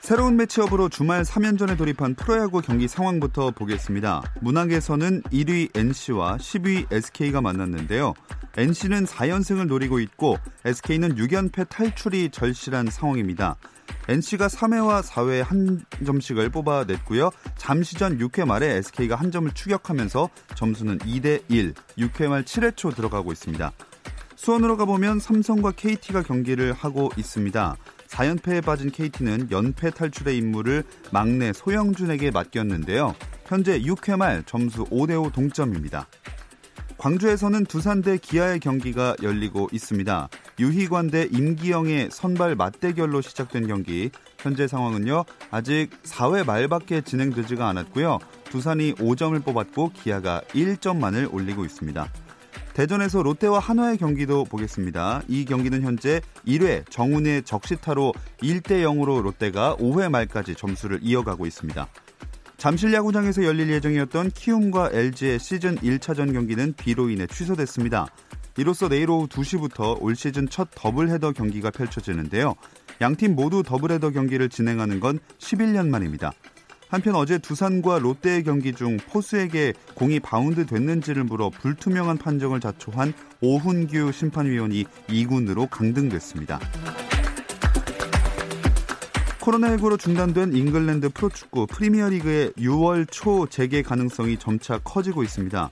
새로운 매치업으로 주말 3연전에 돌입한 프로야구 경기 상황부터 보겠습니다. 문학에서는 1위 NC와 10위 SK가 만났는데요. NC는 4연승을 노리고 있고 SK는 6연패 탈출이 절실한 상황입니다. NC가 3회와 4회에 한 점씩을 뽑아냈고요. 잠시 전 6회 말에 SK가 한 점을 추격하면서 점수는 2대1, 6회 말 7회 초 들어가고 있습니다. 수원으로 가보면 삼성과 KT가 경기를 하고 있습니다. 4연패에 빠진 KT는 연패 탈출의 임무를 막내 소영준에게 맡겼는데요. 현재 6회 말 점수 5대5 동점입니다. 광주에서는 두산 대 기아의 경기가 열리고 있습니다. 유희관 대 임기영의 선발 맞대결로 시작된 경기, 현재 상황은요, 아직 4회 말밖에 진행되지가 않았고요. 두산이 5점을 뽑았고 기아가 1점만을 올리고 있습니다. 대전에서 롯데와 한화의 경기도 보겠습니다. 이 경기는 현재 1회 정훈의 적시타로 1대0으로 롯데가 5회 말까지 점수를 이어가고 있습니다. 잠실 야구장에서 열릴 예정이었던 키움과 LG의 시즌 1차전 경기는 비로 인해 취소됐습니다. 이로써 내일 오후 2시부터 올 시즌 첫 더블헤더 경기가 펼쳐지는데요. 양팀 모두 더블헤더 경기를 진행하는 건 11년 만입니다. 한편 어제 두산과 롯데의 경기 중 포수에게 공이 바운드 됐는지를 물어 불투명한 판정을 자초한 오훈규 심판위원이 2군으로 강등됐습니다. 코로나19로 중단된 잉글랜드 프로축구 프리미어리그의 6월 초 재개 가능성이 점차 커지고 있습니다.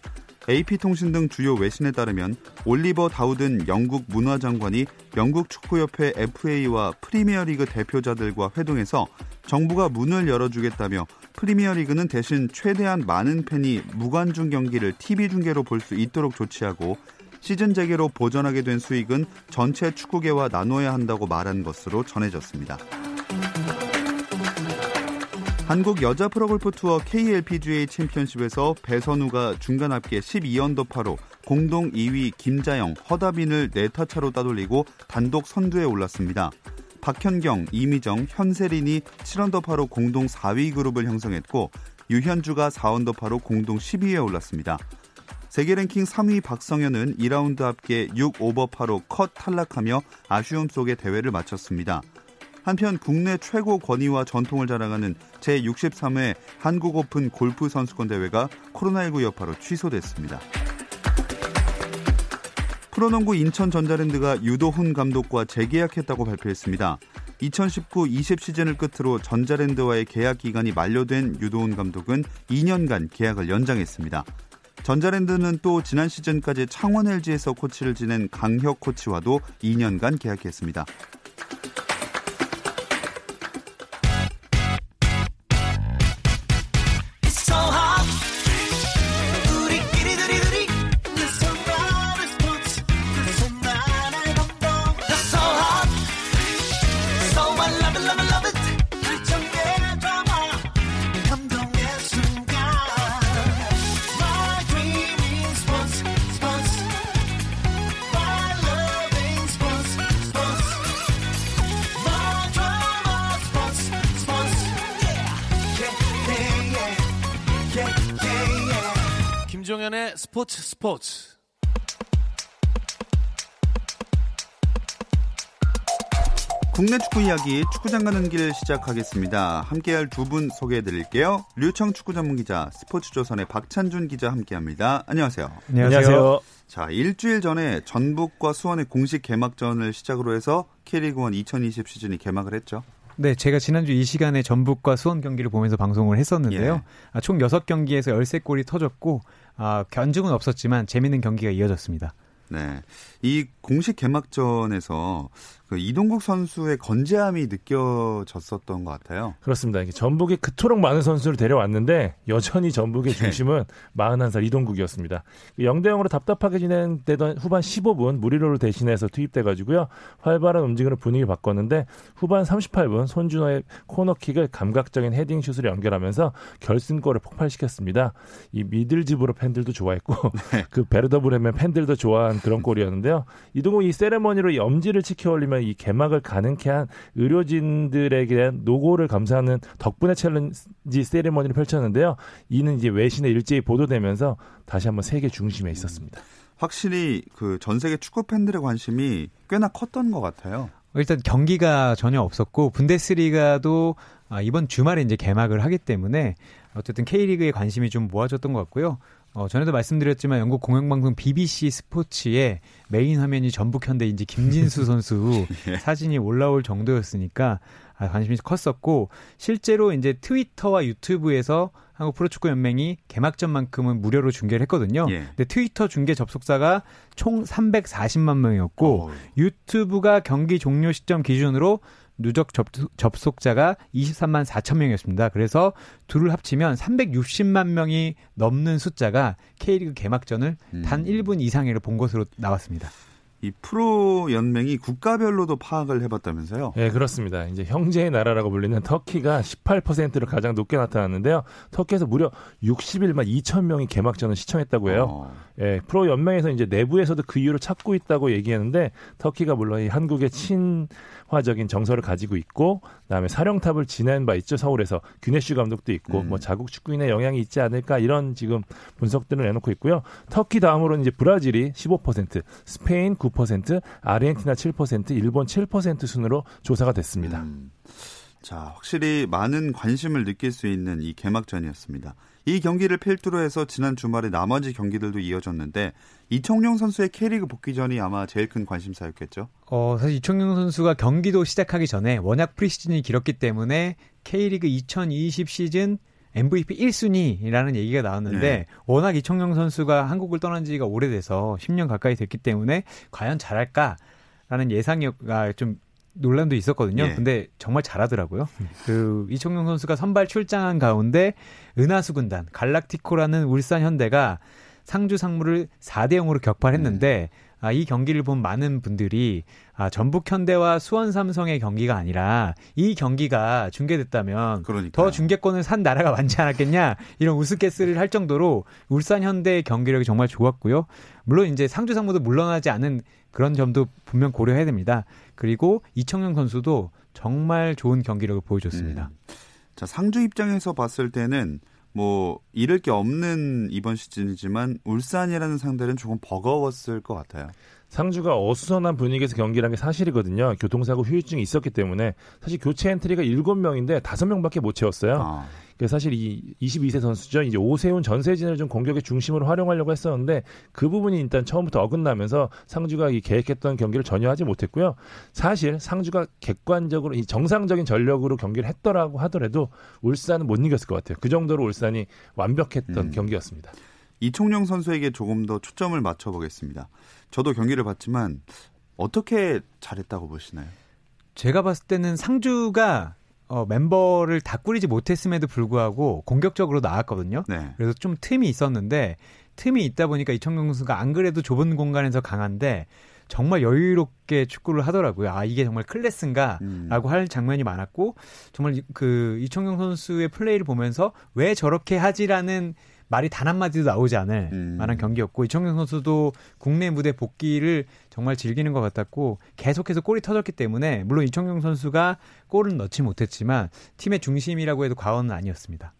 AP통신 등 주요 외신에 따르면 올리버 다우든 영국 문화장관이 영국 축구협회 FA와 프리미어리그 대표자들과 회동해서 정부가 문을 열어주겠다며 프리미어리그는 대신 최대한 많은 팬이 무관중 경기를 TV중계로 볼 수 있도록 조치하고 시즌 재개로 보전하게 된 수익은 전체 축구계와 나눠야 한다고 말한 것으로 전해졌습니다. 한국 여자 프로골프 투어 KLPGA 챔피언십에서 배선우가 중간 합계 12언더파로 공동 2위 김자영, 허다빈을 4타 차로 따돌리고 단독 선두에 올랐습니다. 박현경, 이미정, 현세린이 7언더파로 공동 4위 그룹을 형성했고 유현주가 4언더파로 공동 10위에 올랐습니다. 세계 랭킹 3위 박성현은 2라운드 합계 6오버파로 컷 탈락하며 아쉬움 속에 대회를 마쳤습니다. 한편 국내 최고 권위와 전통을 자랑하는 제63회 한국오픈 골프 선수권 대회가 코로나19 여파로 취소됐습니다. 프로농구 인천 전자랜드가 유도훈 감독과 재계약했다고 발표했습니다. 2019-20 시즌을 끝으로 전자랜드와의 계약 기간이 만료된 유도훈 감독은 2년간 계약을 연장했습니다. 전자랜드는 또 지난 시즌까지 창원 LG에서 코치를 지낸 강혁 코치와도 2년간 계약했습니다. 스포츠. 국내 축구 이야기, 축구장 가는 길 시작하겠습니다. 함께할 두 분 소개해드릴게요. 류청 축구 전문기자, 스포츠조선의 박찬준 기자 함께합니다. 안녕하세요. 자, 일주일 전에 전북과 수원의 공식 개막전을 시작으로 해서 K리그1 2020 시즌이 개막을 했죠. 네, 제가 지난주 이 시간에 전북과 수원 경기를 보면서 방송을 했었는데요. 예. 총 6경기에서 13골이 터졌고, 견증은 없었지만 재미있는 경기가 이어졌습니다. 네, 이 공식 개막전에서 그 이동국 선수의 건재함이 느껴졌었던 것 같아요. 그렇습니다. 전북이 그토록 많은 선수를 데려왔는데 여전히 전북의 중심은 41살 이동국이었습니다. 0대0으로 답답하게 진행되던 후반 15분 무리로를 대신해서 투입돼가지고요. 활발한 움직임으로 분위기 바꿨는데 후반 38분 손준호의 코너킥을 감각적인 헤딩슛으로 연결하면서 결승골을 폭발시켰습니다. 이 미들집으로 팬들도 좋아했고 그 베르더 브레멘 팬들도 좋아한 그런 골이었는데요. 이동국이 세레머니로 엄지를 치켜올리면 이 개막을 가능케 한 의료진들에게 대한 노고를 감사하는 덕분에 챌린지 세리머니를 펼쳤는데요. 이는 이제 외신에 일제히 보도되면서 다시 한번 세계 중심에 있었습니다. 확실히 그 전 세계 축구 팬들의 관심이 꽤나 컸던 것 같아요. 일단 경기가 전혀 없었고 분데스리가도 이번 주말에 이제 개막을 하기 때문에 어쨌든 K리그에 관심이 좀 모아졌던 것 같고요. 전에도 말씀드렸지만 영국 공영방송 BBC 스포츠의 메인 화면이 전북 현대인지 김진수 선수 예. 사진이 올라올 정도였으니까 관심이 컸었고 실제로 이제 트위터와 유튜브에서 한국 프로축구연맹이 개막전만큼은 무료로 중계를 했거든요. 예. 근데 트위터 중계 접속자가 총 340만 명이었고 유튜브가 경기 종료 시점 기준으로 누적 접속자가 23만 4천 명이었습니다. 그래서 둘을 합치면 360만 명이 넘는 숫자가 K리그 개막전을 단 1분 이상으로 본 것으로 나왔습니다. 이 프로 연맹이 국가별로도 파악을 해봤다면서요? 네, 그렇습니다. 이제 형제의 나라라고 불리는 터키가 18%를 가장 높게 나타났는데요. 터키에서 무려 61만 2천 명이 개막전을 시청했다고 해요. 예, 프로 연맹에서 이제 내부에서도 그 이유를 찾고 있다고 얘기했는데 터키가 물론 이 한국의 친화적인 정서를 가지고 있고 그다음에 사령탑을 지낸 바 있죠. 서울에서 규네슈 감독도 있고 뭐 자국 축구인의 영향이 있지 않을까 이런 지금 분석들을 내놓고 있고요. 터키 다음으로는 이제 브라질이 15%, 스페인 9%, 아르헨티나 7%, 일본 7% 순으로 조사가 됐습니다. 자, 확실히 많은 관심을 느낄 수 있는 이 개막전이었습니다. 이 경기를 필두로 해서 지난 주말에 나머지 경기들도 이어졌는데 이청용 선수의 K리그 복귀전이 아마 제일 큰 관심사였겠죠? 사실 이청용 선수가 경기도 시작하기 전에 워낙 프리시즌이 길었기 때문에 K리그 2020 시즌 MVP 1순위라는 얘기가 나왔는데 워낙 이청용 선수가 한국을 떠난 지가 오래돼서 10년 가까이 됐기 때문에 과연 잘할까라는 예상이가 좀 논란도 있었거든요. 근데 정말 잘하더라고요. 그 이청용 선수가 선발 출장한 가운데 은하수 군단 갈락티코라는 울산현대가 상주상무를 4대0으로 격파했는데 이 경기를 본 많은 분들이 전북 현대와 수원 삼성의 경기가 아니라 이 경기가 중계됐다면 그러니까요. 더 중계권을 산 나라가 많지 않았겠냐 이런 우스갯소리를 할 정도로 울산 현대의 경기력이 정말 좋았고요. 물론 이제 상주상무도 물러나지 않은 그런 점도 분명 고려해야 됩니다. 그리고 이청용 선수도 정말 좋은 경기력을 보여줬습니다. 자, 상주 입장에서 봤을 때는 뭐 잃을 게 없는 이번 시즌이지만 울산이라는 상대는 조금 버거웠을 것 같아요. 상주가 어수선한 분위기에서 경기를 한 게 사실이거든요. 교통사고 후유증이 있었기 때문에 사실 교체 엔트리가 7명인데 5명밖에 못 채웠어요. 그래서 사실 이 22세 선수죠. 이제 오세훈 전세진을 좀 공격의 중심으로 활용하려고 했었는데 그 부분이 일단 처음부터 어긋나면서 상주가 이 계획했던 경기를 전혀 하지 못했고요. 사실 상주가 객관적으로 이 정상적인 전력으로 경기를 했더라고 하더라도 울산은 못 이겼을 것 같아요. 그 정도로 울산이 완벽했던 경기였습니다. 이청용 선수에게 조금 더 초점을 맞춰보겠습니다. 저도 경기를 봤지만 어떻게 잘했다고 보시나요? 제가 봤을 때는 상주가 멤버를 다 꾸리지 못했음에도 불구하고 공격적으로 나왔거든요. 그래서 좀 틈이 있었는데 틈이 있다 보니까 이청용 선수가 안 그래도 좁은 공간에서 강한데 정말 여유롭게 축구를 하더라고요. 아, 이게 정말 클래스인가? 라고 할 장면이 많았고 정말 그 이청용 선수의 플레이를 보면서 왜 저렇게 하지라는 말이 단 한마디도 나오지 않을 만한 경기였고 이청용 선수도 국내 무대 복귀를 정말 즐기는 것 같았고 계속해서 골이 터졌기 때문에 물론 이청용 선수가 골은 넣지 못했지만 팀의 중심이라고 해도 과언은 아니었습니다.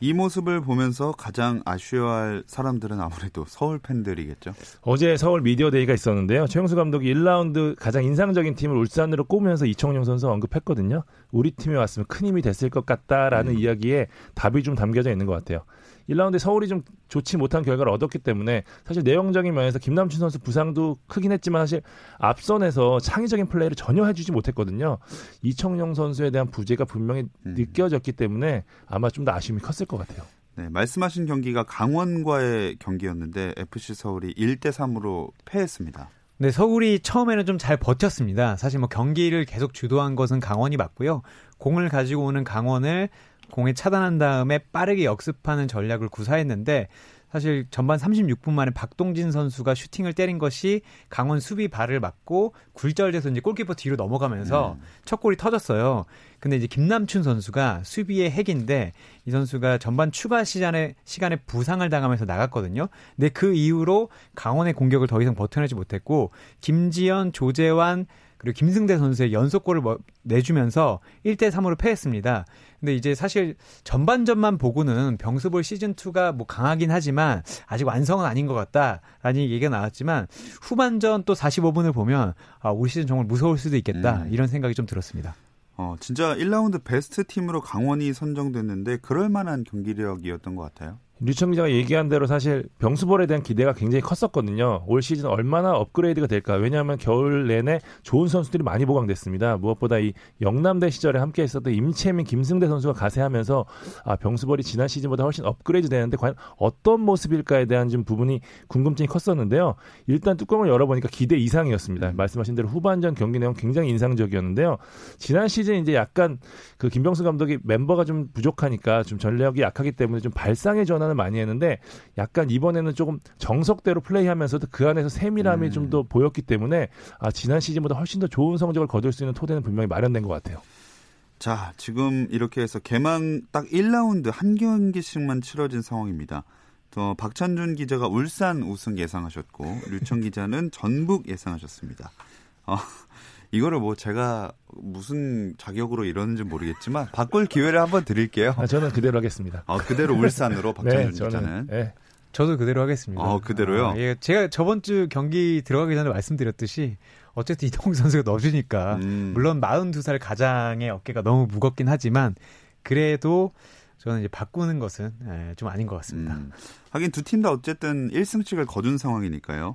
이 모습을 보면서 가장 아쉬워할 사람들은 아무래도 서울 팬들이겠죠. 어제 서울 미디어데이가 있었는데요. 최용수 감독이 1라운드 가장 인상적인 팀을 울산으로 꼽으면서 이청용 선수 언급했거든요. 우리 팀에 왔으면 큰 힘이 됐을 것 같다라는 이야기에 답이 좀 담겨져 있는 것 같아요. 1라운드에 서울이 좀 좋지 못한 결과를 얻었기 때문에 사실 내용적인 면에서 김남춘 선수 부상도 크긴 했지만 사실 앞선에서 창의적인 플레이를 전혀 해주지 못했거든요. 이청용 선수에 대한 부재가 분명히 느껴졌기 때문에 아마 좀 더 아쉬움이 컸을 것 같아요. 네, 말씀하신 경기가 강원과의 경기였는데 FC 서울이 1대3으로 패했습니다. 네, 서울이 처음에는 좀 잘 버텼습니다. 사실 뭐 경기를 계속 주도한 것은 강원이 맞고요. 공을 가지고 오는 강원을 공에 차단한 다음에 빠르게 역습하는 전략을 구사했는데 사실 전반 36분 만에 박동진 선수가 슈팅을 때린 것이 강원 수비 발을 맞고 굴절돼서 이제 골키퍼 뒤로 넘어가면서 첫 골이 터졌어요. 근데 이제 김남춘 선수가 수비의 핵인데 이 선수가 전반 추가 시간에 부상을 당하면서 나갔거든요. 근데 그 이후로 강원의 공격을 더 이상 버텨내지 못했고 김지현, 조재환 그리고 김승대 선수의 연속골을 내주면서 1-3으로 패했습니다. 근데 이제 사실 전반전만 보고는 병스볼 시즌2가 뭐 강하긴 하지만 아직 완성은 아닌 것 같다라는 얘기가 나왔지만 후반전 또 45분을 보면 아, 올 시즌 정말 무서울 수도 있겠다 이런 생각이 좀 들었습니다. 진짜 1라운드 베스트 팀으로 강원이 선정됐는데 그럴 만한 경기력이었던 것 같아요. 류청 기자가 얘기한 대로 사실 병스볼에 대한 기대가 굉장히 컸었거든요. 올 시즌 얼마나 업그레이드가 될까. 왜냐하면 겨울 내내 좋은 선수들이 많이 보강됐습니다. 무엇보다 이 영남대 시절에 함께 있었던 임채민, 김승대 선수가 가세하면서 아, 병스볼이 지난 시즌보다 훨씬 업그레이드 되는데 과연 어떤 모습일까에 대한 좀 부분이 궁금증이 컸었는데요. 일단 뚜껑을 열어보니까 기대 이상이었습니다. 말씀하신 대로 후반전 경기 내용 굉장히 인상적이었는데요. 지난 시즌 이제 약간 그 김병수 감독이 멤버가 좀 부족하니까 좀 전력이 약하기 때문에 좀 발상의 전환 많이 했는데 약간 이번에는 조금 정석대로 플레이하면서도 그 안에서 세밀함이 좀 더 보였기 때문에 아, 지난 시즌보다 훨씬 더 좋은 성적을 거둘 수 있는 토대는 분명히 마련된 것 같아요. 자, 지금 이렇게 해서 개막 딱 1라운드 한 경기씩만 치러진 상황입니다. 또 박찬준 기자가 울산 우승 예상하셨고 류청 기자는 전북 예상하셨습니다. 이거를 뭐 제가 무슨 자격으로 이러는지 모르겠지만 바꿀 기회를 한번 드릴게요. 아, 저는 그대로 하겠습니다. 그대로 울산으로 박찬준 기자는. 네, 네. 저도 그대로 하겠습니다. 그대로요? 예, 제가 저번 주 경기 들어가기 전에 말씀드렸듯이 어쨌든 이동국 선수가 넣어주니까 물론 42살 가장의 어깨가 너무 무겁긴 하지만 그래도 저는 이제 바꾸는 것은 좀 아닌 것 같습니다. 하긴 두 팀 다 어쨌든 1승씩을 거둔 상황이니까요.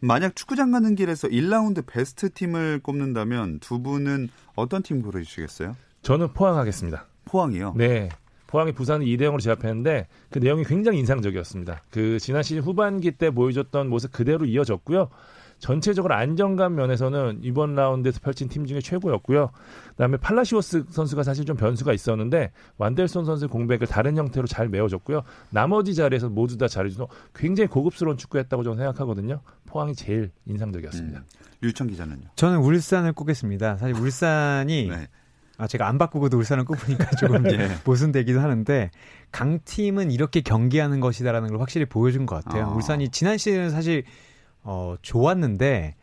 만약 축구장 가는 길에서 1라운드 베스트 팀을 꼽는다면 두 분은 어떤 팀 고르시겠어요? 저는 포항하겠습니다. 포항이요? 네. 포항이 부산을 2-0으로 제압했는데 그 내용이 굉장히 인상적이었습니다. 그 지난 시즌 후반기 때 보여줬던 모습 그대로 이어졌고요. 전체적으로 안정감 면에서는 이번 라운드에서 펼친 팀 중에 최고였고요. 그다음에 팔라시오스 선수가 사실 좀 변수가 있었는데 완델손 선수의 공백을 다른 형태로 잘 메워줬고요. 나머지 자리에서 모두 다 잘해줘서 굉장히 고급스러운 축구했다고 저는 생각하거든요. 포항이 제일 인상적이었습니다. 류청 기자는요? 저는 울산을 꼽겠습니다. 사실 울산이 네. 제가 안 바꾸고도 울산을 꼽으니까 조금 예. 모순되기도 하는데 강팀은 이렇게 경기하는 것이다라는 걸 확실히 보여준 것 같아요. 울산이 지난 시즌은 사실 좋았는데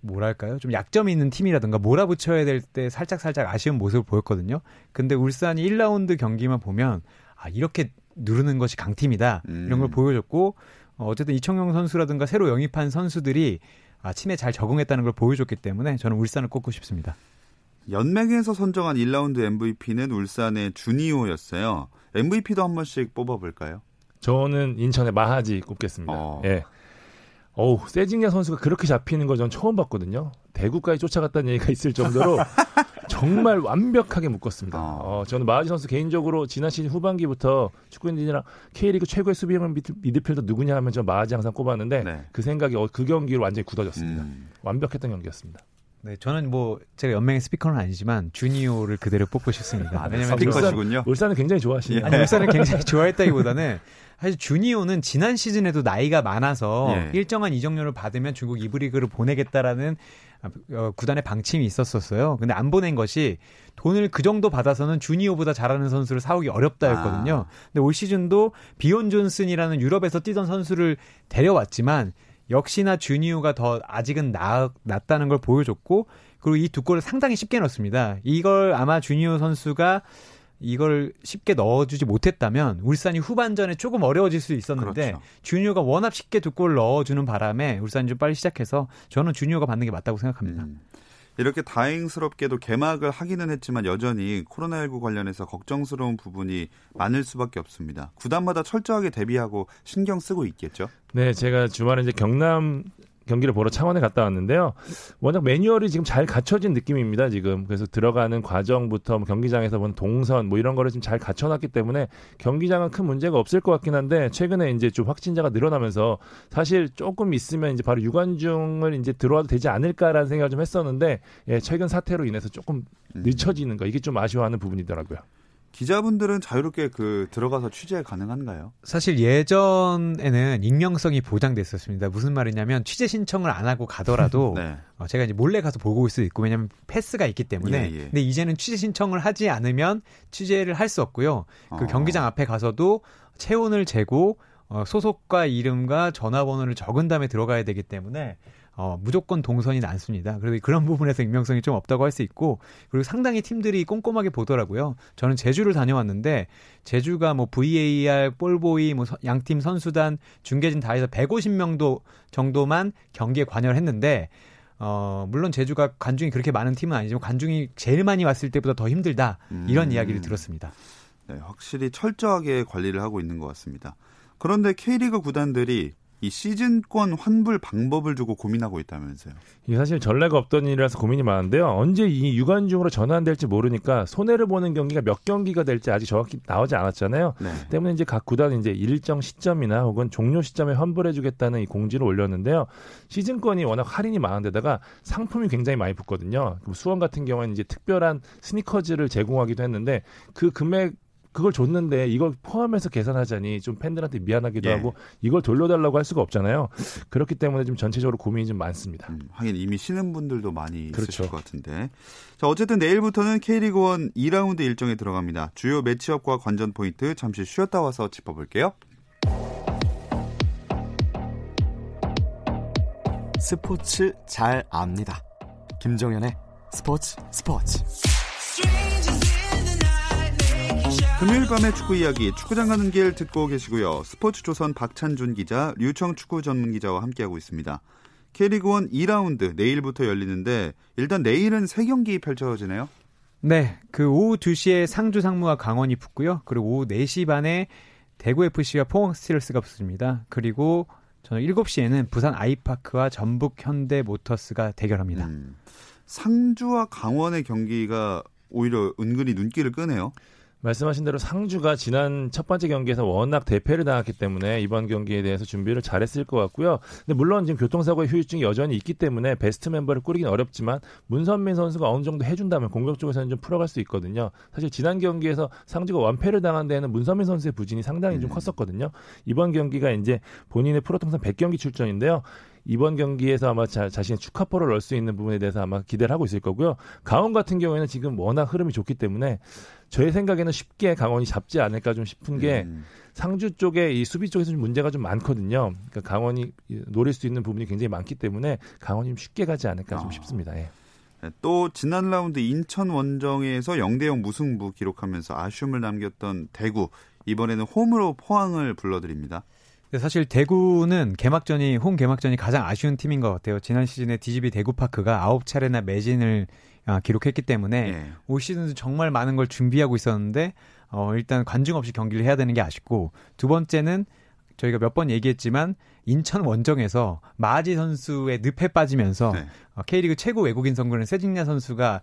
뭐랄까요? 좀 약점이 있는 팀이라든가 몰아붙여야 될 때 살짝 아쉬운 모습을 보였거든요. 근데 울산이 1라운드 경기만 보면 아, 이렇게 누르는 것이 강팀이다. 이런 걸 보여줬고 어쨌든 이청용 선수라든가 새로 영입한 선수들이 아, 팀에 잘 적응했다는 걸 보여줬기 때문에 저는 울산을 꼽고 싶습니다. 연맹에서 선정한 1라운드 MVP는 울산의 주니오였어요. MVP도 한 번씩 뽑아볼까요? 저는 인천의 마하지 꼽겠습니다. 예. 세징야 선수가 그렇게 잡히는 걸 전 처음 봤거든요. 대구까지 쫓아갔다는 얘기가 있을 정도로 정말 완벽하게 묶었습니다. 저는 마하지 선수 개인적으로 지난 시즌 후반기부터 축구인들이랑 K리그 최고의 수비형 미드필더 누구냐 하면 저 마하지 항상 꼽았는데 네. 그 생각이 그 경기로 완전히 굳어졌습니다. 완벽했던 경기였습니다. 네, 저는 뭐 제가 연맹의 스피커는 아니지만 주니오를 그대로 뽑고 싶습니다. 왜냐면 스피커시군요. 울산을 굉장히 좋아하시네요. 아니, 울산을 굉장히 좋아했다기보다는 사실 주니오는 지난 시즌에도 나이가 많아서 일정한 이적료를 받으면 중국 2부 리그를 보내겠다라는 구단의 방침이 있었어요. 근데 안 보낸 것이 돈을 그 정도 받아서는 주니오보다 잘하는 선수를 사오기 어렵다였거든요. 근데 올 시즌도 비온 존슨이라는 유럽에서 뛰던 선수를 데려왔지만 역시나 주니오가 더 아직은 낫다는 걸 보여줬고 그리고 이 두 골을 상당히 쉽게 넣었습니다. 이걸 아마 주니오 선수가 이걸 쉽게 넣어주지 못했다면 울산이 후반전에 조금 어려워질 수 있었는데 그렇죠. 주니오가 워낙 쉽게 두 골 넣어주는 바람에 울산이 좀 빨리 시작해서 저는 주니오가 받는 게 맞다고 생각합니다. 이렇게 다행스럽게도 개막을 하기는 했지만 여전히 코로나19 관련해서 걱정스러운 부분이 많을 수밖에 없습니다. 구단마다 철저하게 대비하고 신경 쓰고 있겠죠? 네, 제가 주말에 이제 경남 경기를 보러 창원에 갔다 왔는데요. 워낙 매뉴얼이 지금 잘 갖춰진 느낌입니다. 지금 그래서 들어가는 과정부터 뭐 경기장에서 보는 동선 뭐 이런 거를 지금 잘 갖춰놨기 때문에 경기장은 큰 문제가 없을 것 같긴 한데 최근에 이제 좀 확진자가 늘어나면서 사실 조금 있으면 이제 바로 유관중을 이제 들어와도 되지 않을까라는 생각을 좀 했었는데 예, 최근 사태로 인해서 조금 늦춰지는 거 이게 좀 아쉬워하는 부분이더라고요. 기자분들은 자유롭게 들어가서 취재 가능한가요? 사실 예전에는 익명성이 보장됐었습니다. 무슨 말이냐면 취재 신청을 안 하고 가더라도 네. 제가 이제 몰래 가서 보고 올 수 있고 왜냐하면 패스가 있기 때문에. 예, 예. 근데 이제는 취재 신청을 하지 않으면 취재를 할 수 없고요. 경기장 앞에 가서도 체온을 재고 소속과 이름과 전화번호를 적은 다음에 들어가야 되기 때문에. 무조건 동선이 낮습니다. 그래서 그런 부분에서 익명성이 좀 없다고 할 수 있고 그리고 상당히 팀들이 꼼꼼하게 보더라고요. 저는 제주를 다녀왔는데 제주가 뭐 VAR, 볼보이, 뭐 양팀 선수단, 중계진 다 해서 150명도 정도만 경기에 관여를 했는데 물론 제주가 관중이 그렇게 많은 팀은 아니지만 관중이 제일 많이 왔을 때보다 더 힘들다. 이런 이야기를 들었습니다. 네, 확실히 철저하게 관리를 하고 있는 것 같습니다. 그런데 K리그 구단들이 이 시즌권 환불 방법을 두고 고민하고 있다면서요. 이게 사실 전례가 없던 일이라서 고민이 많은데요. 언제 이 유관중으로 전환될지 모르니까 손해를 보는 경기가 몇 경기가 될지 아직 정확히 나오지 않았잖아요. 네. 때문에 이제 각 구단이 이제 일정 시점이나 혹은 종료 시점에 환불해주겠다는 이 공지를 올렸는데요. 시즌권이 워낙 할인이 많은데다가 상품이 굉장히 많이 붙거든요. 수원 같은 경우에는 이제 특별한 스니커즈를 제공하기도 했는데 그 금액 그걸 줬는데 이걸 포함해서 계산하자니 좀 팬들한테 미안하기도 예. 하고 이걸 돌려달라고 할 수가 없잖아요. 그렇기 때문에 좀 전체적으로 고민이 좀 많습니다. 하긴 이미 쉬는 분들도 많이 그렇죠. 있으실 것 같은데. 자, 어쨌든 내일부터는 K리그1 2라운드 일정에 들어갑니다. 주요 매치업과 관전 포인트 잠시 쉬었다 와서 짚어볼게요. 스포츠 잘 압니다. 김종현의 스포츠. 금요일 밤의 축구 이야기, 축구장 가는 길 듣고 계시고요. 스포츠조선 박찬준 기자, 류청 축구 전문 기자와 함께하고 있습니다. K리그1 2라운드 내일부터 열리는데 일단 내일은 3경기 펼쳐지네요. 네, 그 오후 2시에 상주상무와 강원이 붙고요. 그리고 오후 4시 반에 대구FC와 포항스틸러스가 붙습니다. 그리고 저녁 7시에는 부산 아이파크와 전북 현대모터스가 대결합니다. 상주와 강원의 경기가 오히려 은근히 눈길을 끄네요. 말씀하신 대로 상주가 지난 첫 번째 경기에서 워낙 대패를 당했기 때문에 이번 경기에 대해서 준비를 잘했을 것 같고요. 근데 물론 지금 교통사고의 후유증이 여전히 있기 때문에 베스트 멤버를 꾸리긴 어렵지만 문선민 선수가 어느 정도 해준다면 공격 쪽에서는 좀 풀어갈 수 있거든요. 사실 지난 경기에서 상주가 완패를 당한 데에는 문선민 선수의 부진이 상당히 좀 컸었거든요. 이번 경기가 이제 본인의 프로통산 100경기 출전인데요. 이번 경기에서 아마 자신의 축하포를 넣을 수 있는 부분에 대해서 아마 기대를 하고 있을 거고요. 강원 같은 경우에는 지금 워낙 흐름이 좋기 때문에 저의 생각에는 쉽게 강원이 잡지 않을까 좀 싶은 게 상주 쪽에 이 수비 쪽에서 좀 문제가 좀 많거든요. 그러니까 강원이 노릴 수 있는 부분이 굉장히 많기 때문에 강원이 좀 쉽게 가지 않을까 좀 싶습니다. 예. 또 지난 라운드 인천 원정에서 0-0 무승부 기록하면서 아쉬움을 남겼던 대구. 이번에는 홈으로 포항을 불러드립니다. 사실 대구는 홈 개막전이 가장 아쉬운 팀인 것 같아요. 지난 시즌에 DGB 대구파크가 9차례나 매진을 기록했기 때문에 네. 올 시즌도 정말 많은 걸 준비하고 있었는데 일단 관중 없이 경기를 해야 되는 게 아쉽고 두 번째는 저희가 몇 번 얘기했지만 인천 원정에서 마하지 선수의 늪에 빠지면서 네. K리그 최고 외국인 선수는 세징야 선수가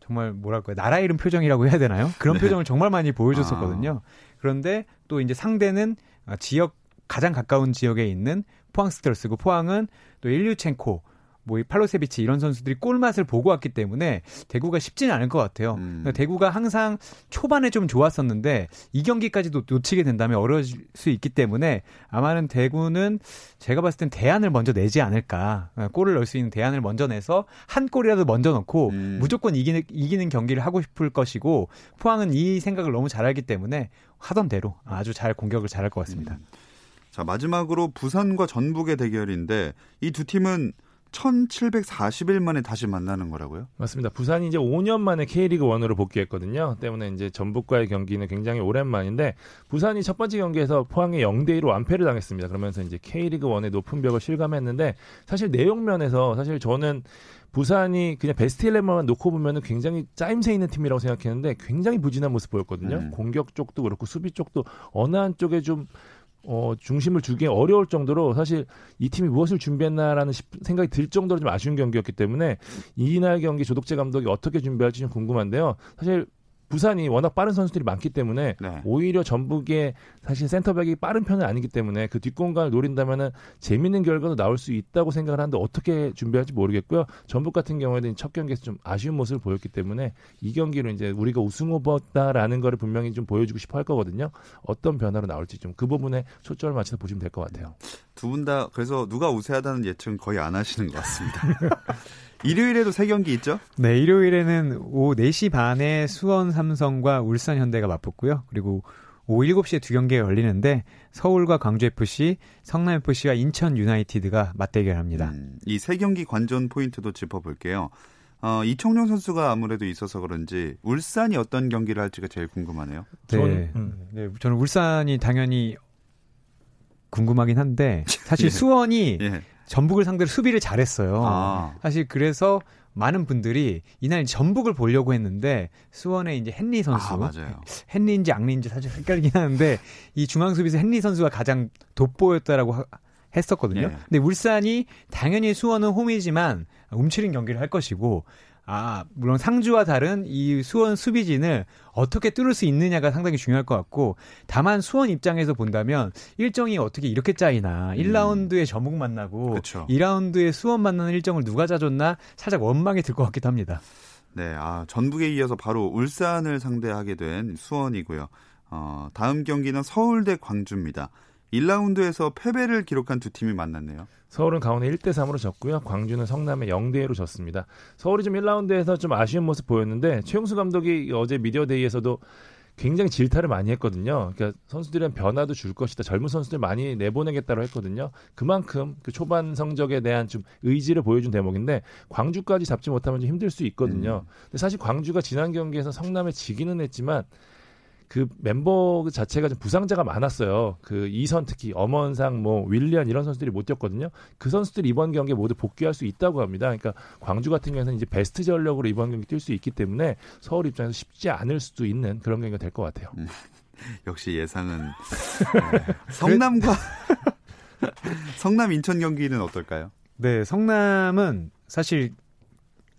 정말 뭐랄까요? 나라 잃은 표정이라고 해야 되나요? 그런 네. 표정을 정말 많이 보여줬었거든요. 그런데 또 이제 상대는 지역 가장 가까운 지역에 있는 포항 스틸러스고 포항은 또 일류첸코, 뭐 이 팔로세비치 이런 선수들이 골맛을 보고 왔기 때문에 대구가 쉽지는 않을 것 같아요. 그러니까 대구가 항상 초반에 좀 좋았었는데 이 경기까지도 놓치게 된다면 어려워질 수 있기 때문에 아마는 대구는 제가 봤을 땐 대안을 먼저 내지 않을까. 골을 넣을 수 있는 대안을 먼저 내서 한 골이라도 먼저 넣고 무조건 이기는 경기를 하고 싶을 것이고 포항은 이 생각을 너무 잘 알기 때문에 하던 대로 아주 잘 공격을 잘할 것 같습니다. 자, 마지막으로 부산과 전북의 대결인데 이 두 팀은 1740일 만에 다시 만나는 거라고요? 맞습니다. 부산이 이제 5년 만에 K리그1으로 복귀했거든요. 때문에 이제 전북과의 경기는 굉장히 오랜만인데 부산이 첫 번째 경기에서 포항에 0-2로 완패를 당했습니다. 그러면서 이제 K리그1의 높은 벽을 실감했는데 사실 내용면에서 사실 저는 부산이 그냥 베스트 11만 놓고 보면은 굉장히 짜임새 있는 팀이라고 생각했는데 굉장히 부진한 모습 보였거든요. 공격 쪽도 그렇고 수비 쪽도 어느 한쪽에 좀 중심을 주기 어려울 정도로 사실 이 팀이 무엇을 준비했나라는 생각이 들 정도로 좀 아쉬운 경기였기 때문에 이날 경기 조덕재 감독이 어떻게 준비할지 좀 궁금한데요. 사실 부산이 워낙 빠른 선수들이 많기 때문에 네. 오히려 전북의 사실 센터백이 빠른 편은 아니기 때문에 그 뒷공간을 노린다면은 재밌는 결과도 나올 수 있다고 생각을 하는데 어떻게 준비할지 모르겠고요. 전북 같은 경우에는 첫 경기에서 좀 아쉬운 모습을 보였기 때문에 이 경기로 이제 우리가 우승 후보다라는 거를 분명히 좀 보여주고 싶어 할 거거든요. 어떤 변화로 나올지 좀 그 부분에 초점을 맞춰서 보시면 될 것 같아요. 두 분 다 그래서 누가 우세하다는 예측은 거의 안 하시는 것 같습니다. 일요일에도 세 경기 있죠? 네, 일요일에는 오후 4시 반에 수원 삼성과 울산현대가 맞붙고요. 그리고 오후 7시에 두 경기가 열리는데 서울과 광주FC, 성남FC와 인천유나이티드가 맞대결합니다. 이 세 경기 관전 포인트도 짚어볼게요. 이청용 선수가 아무래도 있어서 그런지 울산이 어떤 경기를 할지가 제일 궁금하네요. 네, 저는 울산이 당연히 궁금하긴 한데 사실 예. 수원이 예. 전북을 상대로 수비를 잘했어요. 사실 그래서 많은 분들이 이날 전북을 보려고 했는데 수원의 이제 헨리 선수, 맞아요. 헨리인지 앙리인지 사실 헷갈리긴 하는데 이 중앙 수비에서 헨리 선수가 가장 돋보였다라고 했었거든요. 예. 근데 울산이 당연히 수원은 홈이지만 움츠린 경기를 할 것이고, 물론 상주와 다른 이 수원 수비진을 어떻게 뚫을 수 있느냐가 상당히 중요할 것 같고, 다만 수원 입장에서 본다면 일정이 어떻게 이렇게 짜이나 1라운드에 전북 만나고 그쵸. 2라운드에 수원 만나는 일정을 누가 짜줬나 살짝 원망이 들 것 같기도 합니다. 네, 전북에 이어서 바로 울산을 상대하게 된 수원이고요. 다음 경기는 서울 대 광주입니다. 1라운드에서 패배를 기록한 두 팀이 만났네요. 서울은 강원에 1-3으로 졌고요. 광주는 성남에 0-2로 졌습니다. 서울이 좀 1라운드에서 좀 아쉬운 모습 보였는데 최용수 감독이 어제 미디어데이에서도 굉장히 질타를 많이 했거든요. 그러니까 선수들은 변화도 줄 것이다. 젊은 선수들 많이 내보내겠다고 했거든요. 그만큼 그 초반 성적에 대한 좀 의지를 보여준 대목인데 광주까지 잡지 못하면 좀 힘들 수 있거든요. 근데 사실 광주가 지난 경기에서 성남에 지기는 했지만 그 멤버 자체가 좀 부상자가 많았어요. 그 이선 특히 엄원상, 윌리안 이런 선수들이 못 뛰었거든요. 그 선수들이 이번 경기에 모두 복귀할 수 있다고 합니다. 그러니까 광주 같은 경우에는 이제 베스트 전력으로 이번 경기 뛸 수 있기 때문에 서울 입장에서 쉽지 않을 수도 있는 그런 경기가 될 것 같아요. 역시 예상은 성남과 성남 인천 경기는 어떨까요? 네, 성남은 사실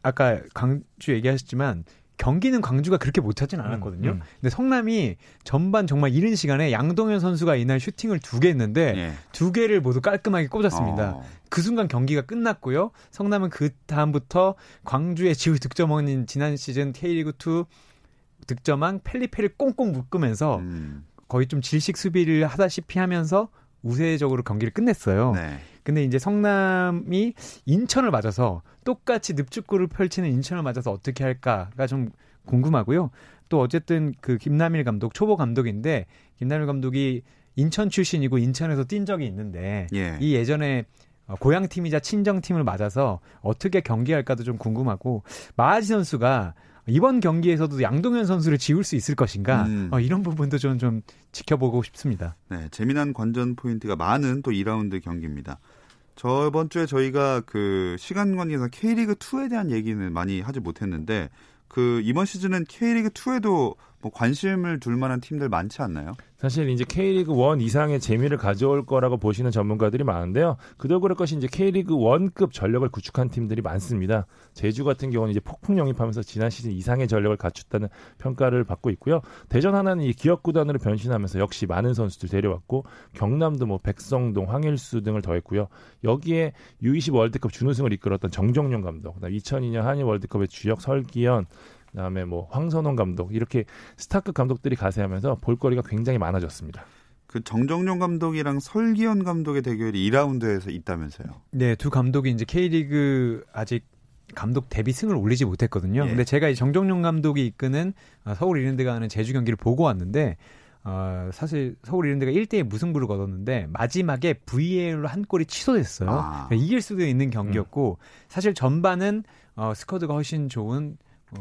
아까 광주 얘기하셨지만. 경기는 광주가 그렇게 못하진 않았거든요. 근데 성남이 전반 정말 이른 시간에 양동현 선수가 이날 슈팅을 2개 했는데 예. 2개를 모두 깔끔하게 꽂았습니다. 그 순간 경기가 끝났고요. 성남은 그 다음부터 광주의 지우 득점왕인 지난 시즌 K리그2 득점왕 펠리페를 꽁꽁 묶으면서 거의 좀 질식 수비를 하다시피 하면서 우세적으로 경기를 끝냈어요. 네. 근데 이제 성남이 인천을 맞아서 똑같이 늪축구를 펼치는 인천을 맞아서 어떻게 할까가 좀 궁금하고요. 또 어쨌든 그 김남일 감독, 초보 감독인데 김남일 감독이 인천 출신이고 인천에서 뛴 적이 있는데 예. 이 예전에 고향팀이자 친정팀을 맞아서 어떻게 경기할까도 좀 궁금하고 마하지 선수가 이번 경기에서도 양동현 선수를 지울 수 있을 것인가 이런 부분도 좀 지켜보고 싶습니다. 네, 재미난 관전 포인트가 많은 또 2라운드 경기입니다. 저번 주에 저희가 그 시간 관계상 K리그2에 대한 얘기는 많이 하지 못했는데 그 이번 시즌은 K리그2에도 뭐 관심을 둘 만한 팀들 많지 않나요? 사실 이제 K리그1 이상의 재미를 가져올 거라고 보시는 전문가들이 많은데요. 그도 그럴 것이 이제 K리그1급 전력을 구축한 팀들이 많습니다. 제주 같은 경우는 이제 폭풍 영입하면서 지난 시즌 이상의 전력을 갖췄다는 평가를 받고 있고요. 대전 하나는 이 기업 구단으로 변신하면서 역시 많은 선수들 데려왔고 경남도 백성동, 황일수 등을 더했고요. 여기에 U20 월드컵 준우승을 이끌었던 정정용 감독, 2002년 한일 월드컵의 주역 설기현 그다음에 황선홍 감독 이렇게 스타급 감독들이 가세하면서 볼거리가 굉장히 많아졌습니다. 그 정정용 감독이랑 설기현 감독의 대결이 2라운드에서 있다면서요? 네, 두 감독이 이제 K리그 아직 감독 데뷔 승을 올리지 못했거든요. 예. 근데 제가 이 정정용 감독이 이끄는 서울 이랜드가 하는 제주 경기를 보고 왔는데 사실 서울 이랜드가 1-1 무승부를 거뒀는데 마지막에 VAR로 한 골이 취소됐어요. 그러니까 이길 수도 있는 경기였고 사실 전반은 스쿼드가 훨씬 좋은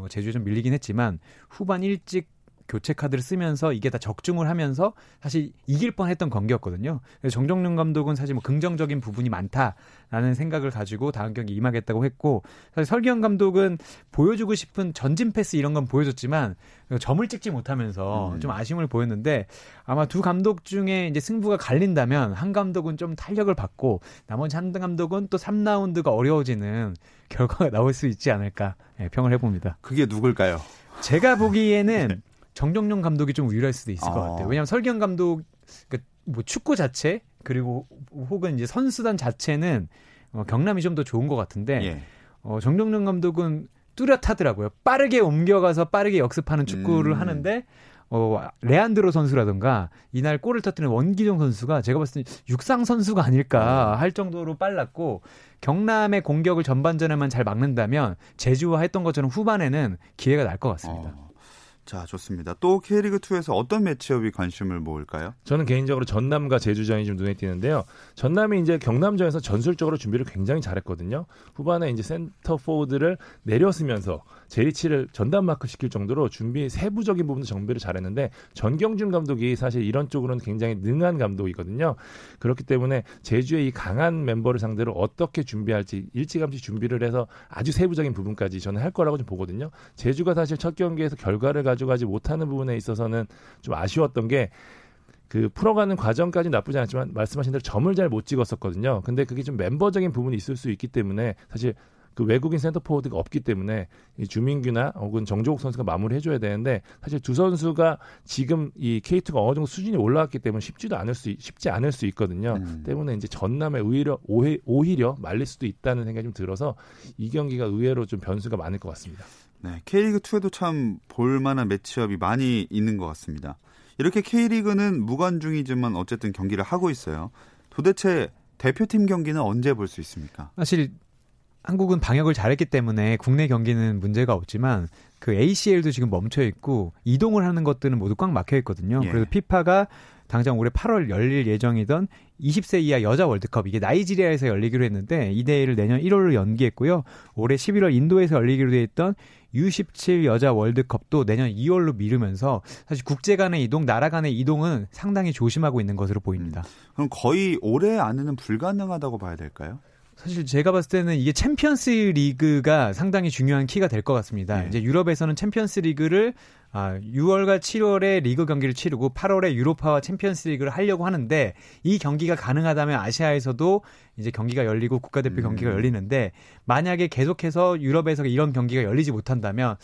제주에 좀 밀리긴 했지만 후반 일찍 교체 카드를 쓰면서 이게 다 적중을 하면서 사실 이길 뻔했던 경기였거든요. 그래서 정정용 감독은 사실 뭐 긍정적인 부분이 많다라는 생각을 가지고 다음 경기 임하겠다고 했고, 사실 설기현 감독은 보여주고 싶은 전진 패스 이런 건 보여줬지만 점을 찍지 못하면서 좀 아쉬움을 보였는데, 아마 두 감독 중에 이제 승부가 갈린다면 한 감독은 좀 탄력을 받고 나머지 한 감독은 또 3라운드가 어려워지는 결과가 나올 수 있지 않을까 평을 해봅니다. 그게 누굴까요? 제가 보기에는 네. 정정용 감독이 좀 위로할 수도 있을 것 같아요. 왜냐하면 설기현 감독 뭐 축구 자체 그리고 혹은 이제 선수단 자체는 경남이 좀 더 좋은 것 같은데 예. 정정용 감독은 뚜렷하더라고요. 빠르게 옮겨가서 빠르게 역습하는 축구를 하는데 레안드로 선수라든가 이날 골을 터뜨린 원기종 선수가 제가 봤을 때 육상 선수가 아닐까 할 정도로 빨랐고, 경남의 공격을 전반전에만 잘 막는다면 제주와 했던 것처럼 후반에는 기회가 날 것 같습니다. 자, 좋습니다. 또 K리그2에서 어떤 매치업이 관심을 모을까요? 저는 개인적으로 전남과 제주전이 좀 눈에 띄는데요. 전남이 이제 경남전에서 전술적으로 준비를 굉장히 잘했거든요. 후반에 이제 센터 포워드를 내렸으면서 제리치를 전담 마크 시킬 정도로 준비 세부적인 부분도 정비를 잘했는데, 전경준 감독이 사실 이런 쪽으로는 굉장히 능한 감독이거든요. 그렇기 때문에 제주의 이 강한 멤버를 상대로 어떻게 준비할지 일찌감치 준비를 해서 아주 세부적인 부분까지 저는 할 거라고 좀 보거든요. 제주가 사실 첫 경기에서 결과를 가져가지 못하는 부분에 있어서는 좀 아쉬웠던 게, 그 풀어가는 과정까지 나쁘지 않지만 말씀하신 대로 점을 잘 못 찍었었거든요. 근데 그게 좀 멤버적인 부분이 있을 수 있기 때문에, 사실 그 외국인 센터포워드가 없기 때문에 이 주민규나 혹은 정조국 선수가 마무리해줘야 되는데, 사실 두 선수가 지금 이 K2가 어느 정도 수준이 올라왔기 때문에 쉽지 않을 수 있거든요. 때문에 이제 전남에 오히려 말릴 수도 있다는 생각이 좀 들어서 이 경기가 의외로 좀 변수가 많을 것 같습니다. 네, K리그2에도 참 볼만한 매치업이 많이 있는 것 같습니다. 이렇게 K리그는 무관중이지만 어쨌든 경기를 하고 있어요. 도대체 대표팀 경기는 언제 볼 수 있습니까? 사실 한국은 방역을 잘했기 때문에 국내 경기는 문제가 없지만 그 ACL도 지금 멈춰 있고 이동을 하는 것들은 모두 꽉 막혀 있거든요. 예. 그래서 피파가 당장 올해 8월 열릴 예정이던 20세 이하 여자 월드컵, 이게 나이지리아에서 열리기로 했는데 이 대회를 내년 1월로 연기했고요. 올해 11월 인도에서 열리기로 돼 있던 U17 여자 월드컵도 내년 2월로 미루면서 사실 국제 간의 이동, 나라 간의 이동은 상당히 조심하고 있는 것으로 보입니다. 그럼 거의 올해 안에는 불가능하다고 봐야 될까요? 사실 제가 봤을 때는 이게 챔피언스 리그가 상당히 중요한 키가 될 것 같습니다. 네. 이제 유럽에서는 챔피언스 리그를 6월과 7월에 리그 경기를 치르고 8월에 유로파와 챔피언스 리그를 하려고 하는데, 이 경기가 가능하다면 아시아에서도 이제 경기가 열리고 국가대표 경기가 열리는데, 만약에 계속해서 유럽에서 이런 경기가 열리지 못한다면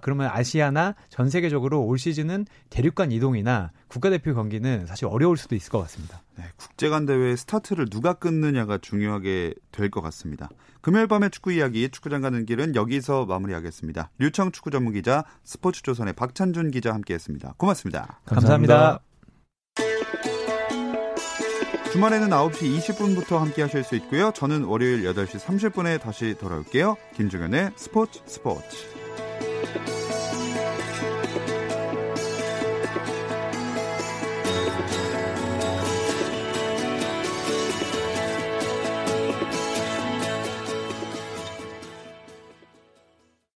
그러면 아시아나 전 세계적으로 올 시즌은 대륙 간 이동이나 국가대표 경기는 사실 어려울 수도 있을 것 같습니다. 네, 국제간 대회의 스타트를 누가 끊느냐가 중요하게 될 것 같습니다. 금요일 밤의 축구 이야기, 축구장 가는 길은 여기서 마무리하겠습니다. 류청 축구 전문기자, 스포츠조선의 박찬준 기자 함께했습니다. 고맙습니다. 감사합니다. 주말에는 9시 20분부터 함께하실 수 있고요. 저는 월요일 8시 30분에 다시 돌아올게요. 김종현의 스포츠.